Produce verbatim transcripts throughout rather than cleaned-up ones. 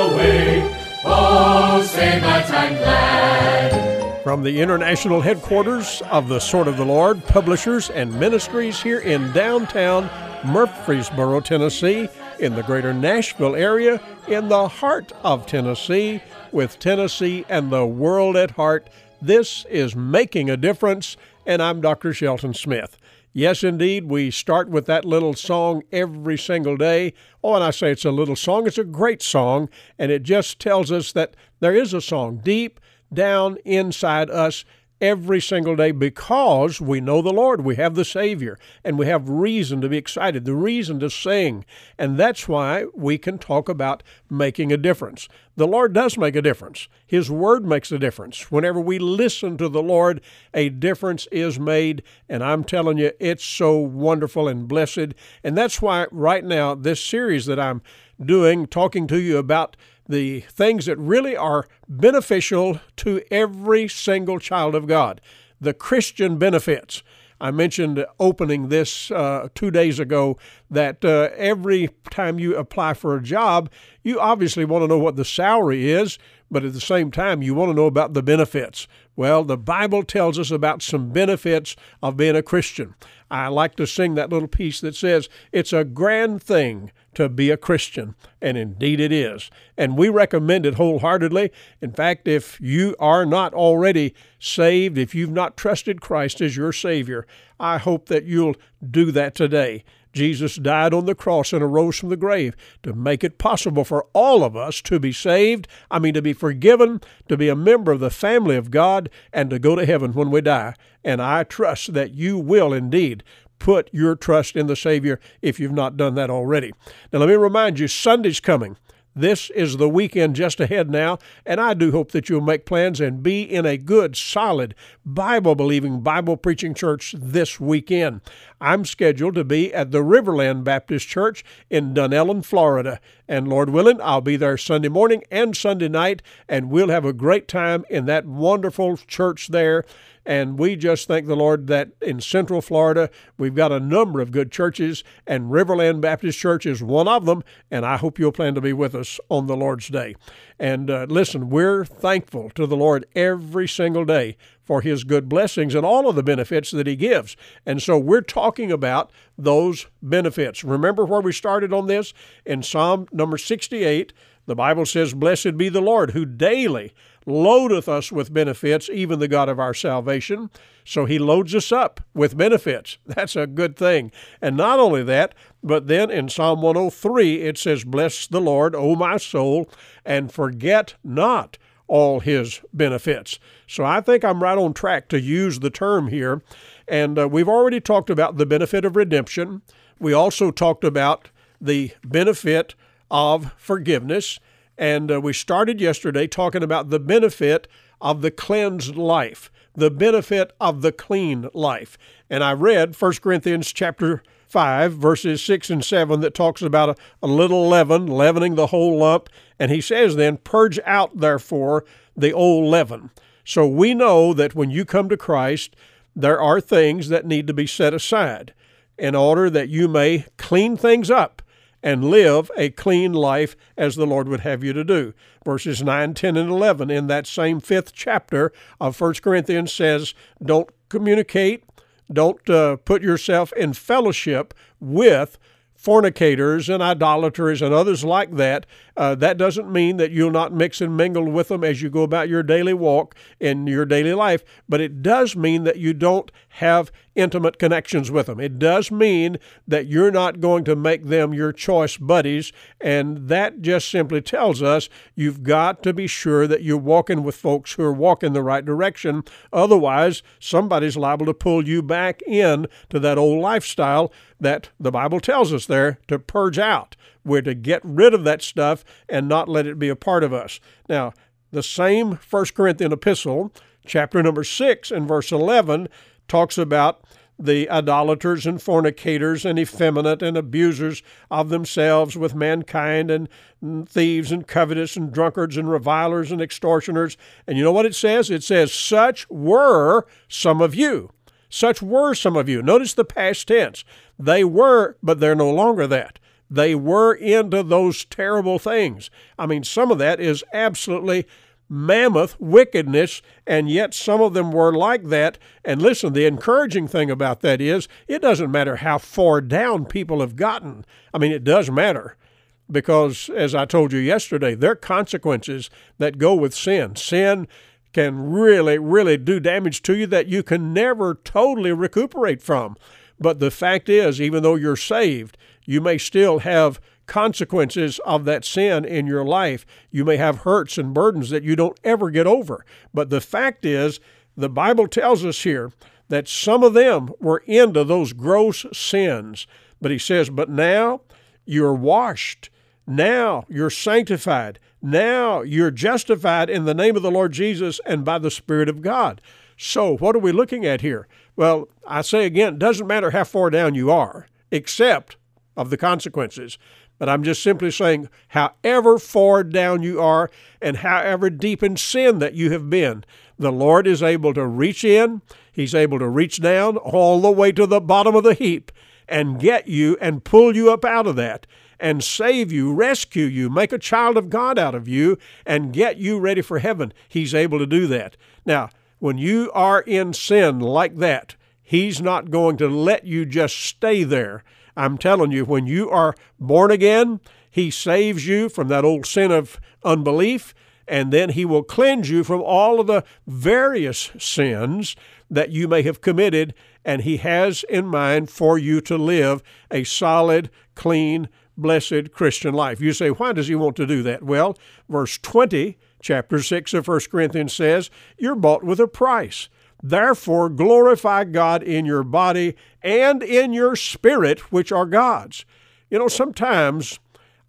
away. Oh, say that I'm glad. From the international headquarters of the Sword of the Lord Publishers and Ministries here in downtown Murfreesboro, Tennessee, in the greater Nashville area, in the heart of Tennessee, with Tennessee and the world at heart, this is Making a Difference, and I'm Doctor Shelton Smith. Yes, indeed, we start with that little song every single day. Oh, and I say it's a little song. It's a great song, and it just tells us that there is a song deep down inside us every single day because we know the Lord. We have the Savior, and we have reason to be excited, the reason to sing, and that's why we can talk about making a difference. The Lord does make a difference. His Word makes a difference. Whenever we listen to the Lord, a difference is made, and I'm telling you, it's so wonderful and blessed. And that's why right now, this series that I'm doing, talking to you about the things that really are beneficial to every single child of God, the Christian benefits. I mentioned opening this uh, two days ago that uh, every time you apply for a job, you obviously want to know what the salary is, but at the same time, you want to know about the benefits. Well, the Bible tells us about some benefits of being a Christian. I like to sing that little piece that says, "It's a grand thing to be a Christian," and indeed it is. And we recommend it wholeheartedly. In fact, if you are not already saved, if you've not trusted Christ as your Savior, I hope that you'll do that today. Jesus died on the cross and arose from the grave to make it possible for all of us to be saved, I mean to be forgiven, to be a member of the family of God, and to go to heaven when we die. And I trust that you will indeed put your trust in the Savior if you've not done that already. Now let me remind you, Sunday's coming. This is the weekend just ahead now, and I do hope that you'll make plans and be in a good, solid, Bible-believing, Bible-preaching church this weekend. I'm scheduled to be at the Riverland Baptist Church in Dunnellon, Florida, and Lord willing, I'll be there Sunday morning and Sunday night, and we'll have a great time in that wonderful church there. And we just thank the Lord that in Central Florida, we've got a number of good churches, and Riverland Baptist Church is one of them, and I hope you'll plan to be with us on the Lord's Day. And uh, listen, we're thankful to the Lord every single day for His good blessings and all of the benefits that He gives. And so we're talking about those benefits. Remember where we started on this? In Psalm number sixty-eight, the Bible says, "Blessed be the Lord, who daily loadeth us with benefits, even the God of our salvation." So He loads us up with benefits. That's a good thing. And not only that, but then in Psalm one oh three, it says, "Bless the Lord, O my soul, and forget not all His benefits." So I think I'm right on track to use the term here. And uh, we've already talked about the benefit of redemption. We also talked about the benefit of forgiveness. And uh, we started yesterday talking about the benefit of the cleansed life, the benefit of the clean life. And I read First Corinthians chapter five, verses six and seven that talks about a, a little leaven, leavening the whole lump. And he says then, "Purge out, therefore, the old leaven." So we know that when you come to Christ, there are things that need to be set aside in order that you may clean things up and live a clean life as the Lord would have you to do. Verses nine, ten, and eleven in that same fifth chapter of First Corinthians says, don't communicate, don't uh, put yourself in fellowship with fornicators and idolaters and others like that. Uh, that doesn't mean that you'll not mix and mingle with them as you go about your daily walk in your daily life, but it does mean that you don't have intimate connections with them. It does mean that you're not going to make them your choice buddies, and that just simply tells us you've got to be sure that you're walking with folks who are walking the right direction. Otherwise, somebody's liable to pull you back in to that old lifestyle that the Bible tells us there to purge out. We're to get rid of that stuff and not let it be a part of us. Now, the same First Corinthians epistle, chapter number six and verse eleven, talks about the idolaters and fornicators and effeminate and abusers of themselves with mankind and thieves and covetous and drunkards and revilers and extortioners. And you know what it says? It says, "Such were some of you." Such were some of you. Notice the past tense. They were, but they're no longer that. They were into those terrible things. I mean, some of that is absolutely mammoth wickedness, and yet some of them were like that. And listen, the encouraging thing about that is it doesn't matter how far down people have gotten. I mean, it does matter because, as I told you yesterday, there are consequences that go with sin. Sin can really, really do damage to you that you can never totally recuperate from. But the fact is, even though you're saved, you may still have consequences of that sin in your life. You may have hurts and burdens that you don't ever get over. But the fact is, the Bible tells us here that some of them were into those gross sins. But he says, but now you're washed. Now you're sanctified. Now you're justified in the name of the Lord Jesus and by the Spirit of God. So what are we looking at here? Well, I say again, it doesn't matter how far down you are, except of the consequences. But I'm just simply saying, however far down you are and however deep in sin that you have been, the Lord is able to reach in. He's able to reach down all the way to the bottom of the heap and get you and pull you up out of that and save you, rescue you, make a child of God out of you, and get you ready for heaven. He's able to do that. Now, when you are in sin like that, He's not going to let you just stay there. I'm telling you, when you are born again, He saves you from that old sin of unbelief, and then He will cleanse you from all of the various sins that you may have committed, and He has in mind for you to live a solid, clean, blessed Christian life. You say, why does He want to do that? Well, verse twenty, chapter six of First Corinthians says, you're bought with a price. Therefore, glorify God in your body and in your spirit, which are God's. You know, sometimes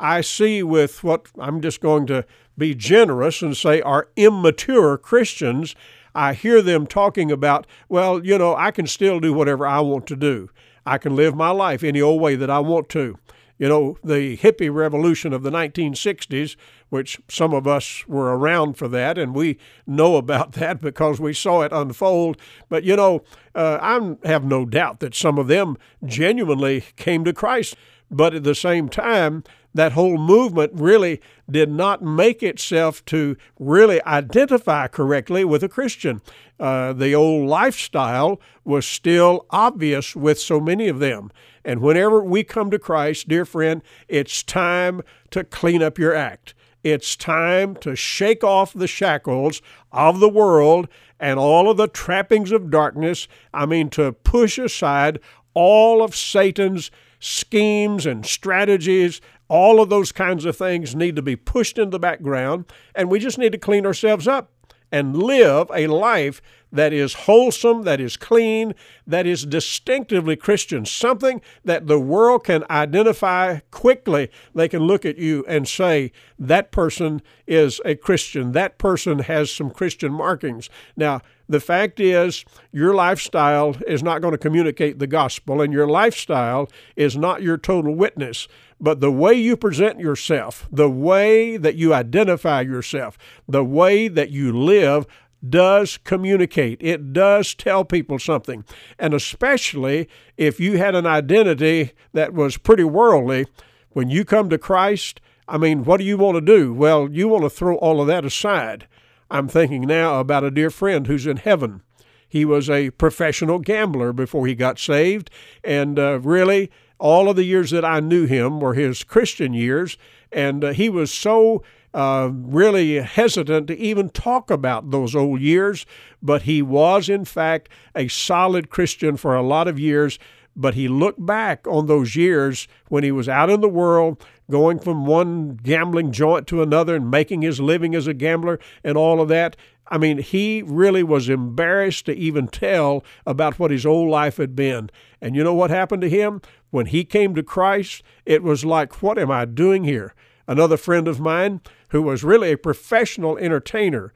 I see with what I'm just going to be generous and say are immature Christians, I hear them talking about, well, you know, I can still do whatever I want to do. I can live my life any old way that I want to. You know, the hippie revolution of the nineteen sixties, which some of us were around for that, and we know about that because we saw it unfold. But, you know, uh, I have no doubt that some of them genuinely came to Christ. But at the same time, that whole movement really did not make itself to really identify correctly with a Christian. Uh, the old lifestyle was still obvious with so many of them. And whenever we come to Christ, dear friend, it's time to clean up your act. It's time to shake off the shackles of the world and all of the trappings of darkness. I mean, to push aside all of Satan's schemes and strategies. All of those kinds of things need to be pushed into the background, and we just need to clean ourselves up and live a life that is wholesome, that is clean, that is distinctively Christian, something that the world can identify quickly. They can look at you and say, that person is a Christian. That person has some Christian markings. Now, the fact is, your lifestyle is not going to communicate the gospel, and your lifestyle is not your total witness. But the way you present yourself, the way that you identify yourself, the way that you live does communicate. It does tell people something. And especially if you had an identity that was pretty worldly, when you come to Christ, I mean, what do you want to do? Well, you want to throw all of that aside. I'm thinking now about a dear friend who's in heaven. He was a professional gambler before he got saved, and uh, really, all of the years that I knew him were his Christian years, and uh, he was so uh, really hesitant to even talk about those old years, but he was, in fact, a solid Christian for a lot of years. But he looked back on those years when he was out in the world, going from one gambling joint to another and making his living as a gambler and all of that. I mean, he really was embarrassed to even tell about what his old life had been. And you know what happened to him? When he came to Christ, it was like, what am I doing here? Another friend of mine who was really a professional entertainer,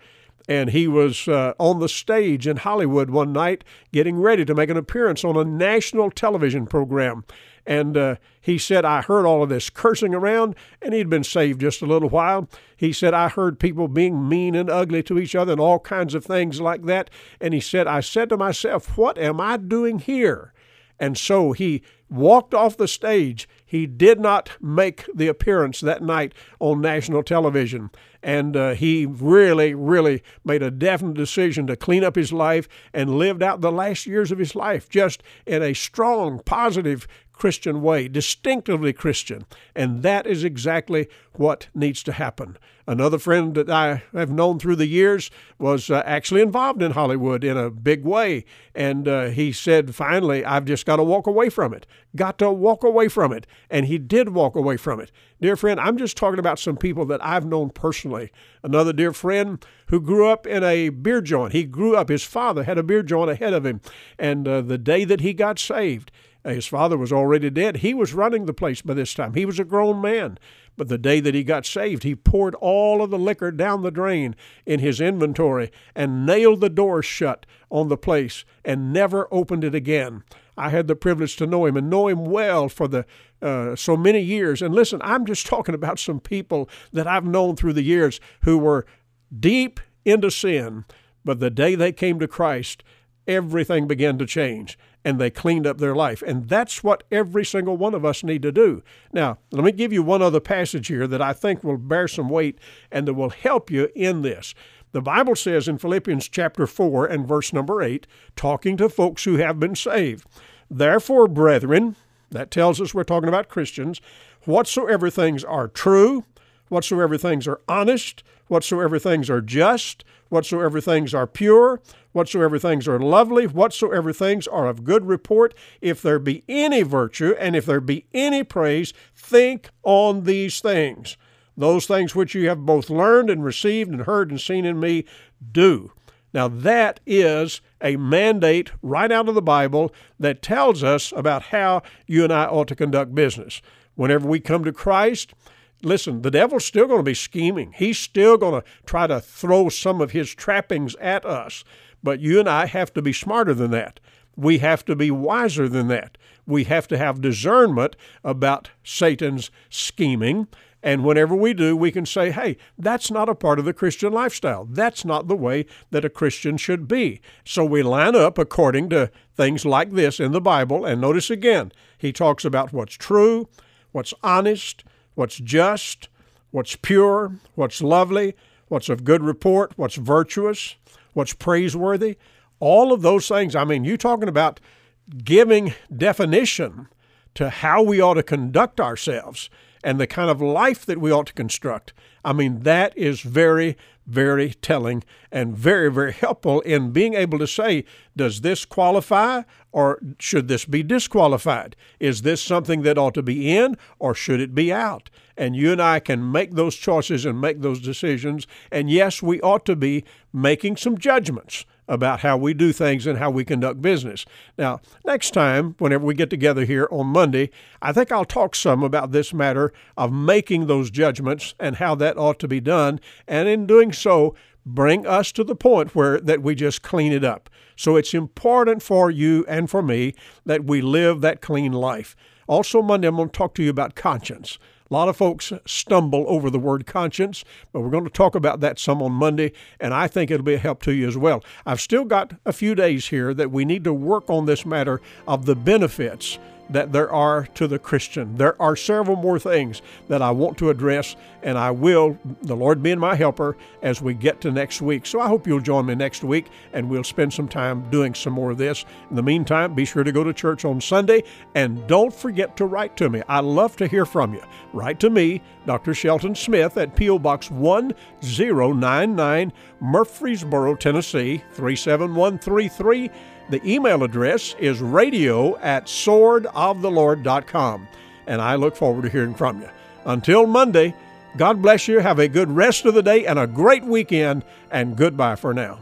and he was uh, on the stage in Hollywood one night getting ready to make an appearance on a national television program. And uh, he said, I heard all of this cursing around, and he'd been saved just a little while. He said, I heard people being mean and ugly to each other and all kinds of things like that. And he said, I said to myself, what am I doing here? And so he walked off the stage. He did not make the appearance that night on national television. And uh, he really, really made a definite decision to clean up his life and lived out the last years of his life just in a strong, positive Christian way, distinctively Christian. And that is exactly what needs to happen. Another friend that I have known through the years was uh, actually involved in Hollywood in a big way. And uh, he said, finally, I've just got to walk away from it. Got to walk away from it. And he did walk away from it. Dear friend, I'm just talking about some people that I've known personally. Another dear friend who grew up in a beer joint. He grew up, his father had a beer joint ahead of him. And uh, the day that he got saved, his father was already dead. He was running the place by this time. He was a grown man. But the day that he got saved, he poured all of the liquor down the drain in his inventory and nailed the door shut on the place and never opened it again. I had the privilege to know him and know him well for the uh, so many years. And listen, I'm just talking about some people that I've known through the years who were deep into sin. But the day they came to Christ, everything began to change, and they cleaned up their life. And that's what every single one of us need to do. Now, let me give you one other passage here that I think will bear some weight and that will help you in this. The Bible says in Philippians chapter four and verse number eight, talking to folks who have been saved, therefore, brethren, that tells us we're talking about Christians, whatsoever things are true, whatsoever things are honest, whatsoever things are just, whatsoever things are pure, whatsoever things are lovely, whatsoever things are of good report, if there be any virtue and if there be any praise, think on these things. Those things which you have both learned and received and heard and seen in me, do. Now that is a mandate right out of the Bible that tells us about how you and I ought to conduct business. Whenever we come to Christ, listen, the devil's still going to be scheming. He's still going to try to throw some of his trappings at us. But you and I have to be smarter than that. We have to be wiser than that. We have to have discernment about Satan's scheming. And whenever we do, we can say, hey, that's not a part of the Christian lifestyle. That's not the way that a Christian should be. So we line up according to things like this in the Bible. And notice again, he talks about what's true, what's honest, what's just, what's pure, what's lovely, what's of good report, what's virtuous, what's praiseworthy, all of those things. I mean, you're talking about giving definition to how we ought to conduct ourselves and the kind of life that we ought to construct. I mean, that is very, very telling and very, very helpful in being able to say, does this qualify or should this be disqualified? Is this something that ought to be in or should it be out? And you and I can make those choices and make those decisions. And yes, we ought to be making some judgments about how we do things and how we conduct business. Now, next time, whenever we get together here on Monday, I think I'll talk some about this matter of making those judgments and how that ought to be done, and in doing so, bring us to the point where that we just clean it up. So it's important for you and for me that we live that clean life. Also, Monday, I'm going to talk to you about conscience. A lot of folks stumble over the word conscience, but we're going to talk about that some on Monday, and I think it'll be a help to you as well. I've still got a few days here that we need to work on this matter of the benefits that there are to the Christian. There are several more things that I want to address, and I will, the Lord being my helper, as we get to next week. So I hope you'll join me next week, and we'll spend some time doing some more of this. In the meantime, be sure to go to church on Sunday, and don't forget to write to me. I love to hear from you. Write to me, Doctor Shelton Smith, at P O Box one zero nine nine, Murfreesboro, Tennessee, three seven one three three. The email address is radio at sword of the lord dot com, and I look forward to hearing from you. Until Monday, God bless you. Have a good rest of the day and a great weekend, and goodbye for now.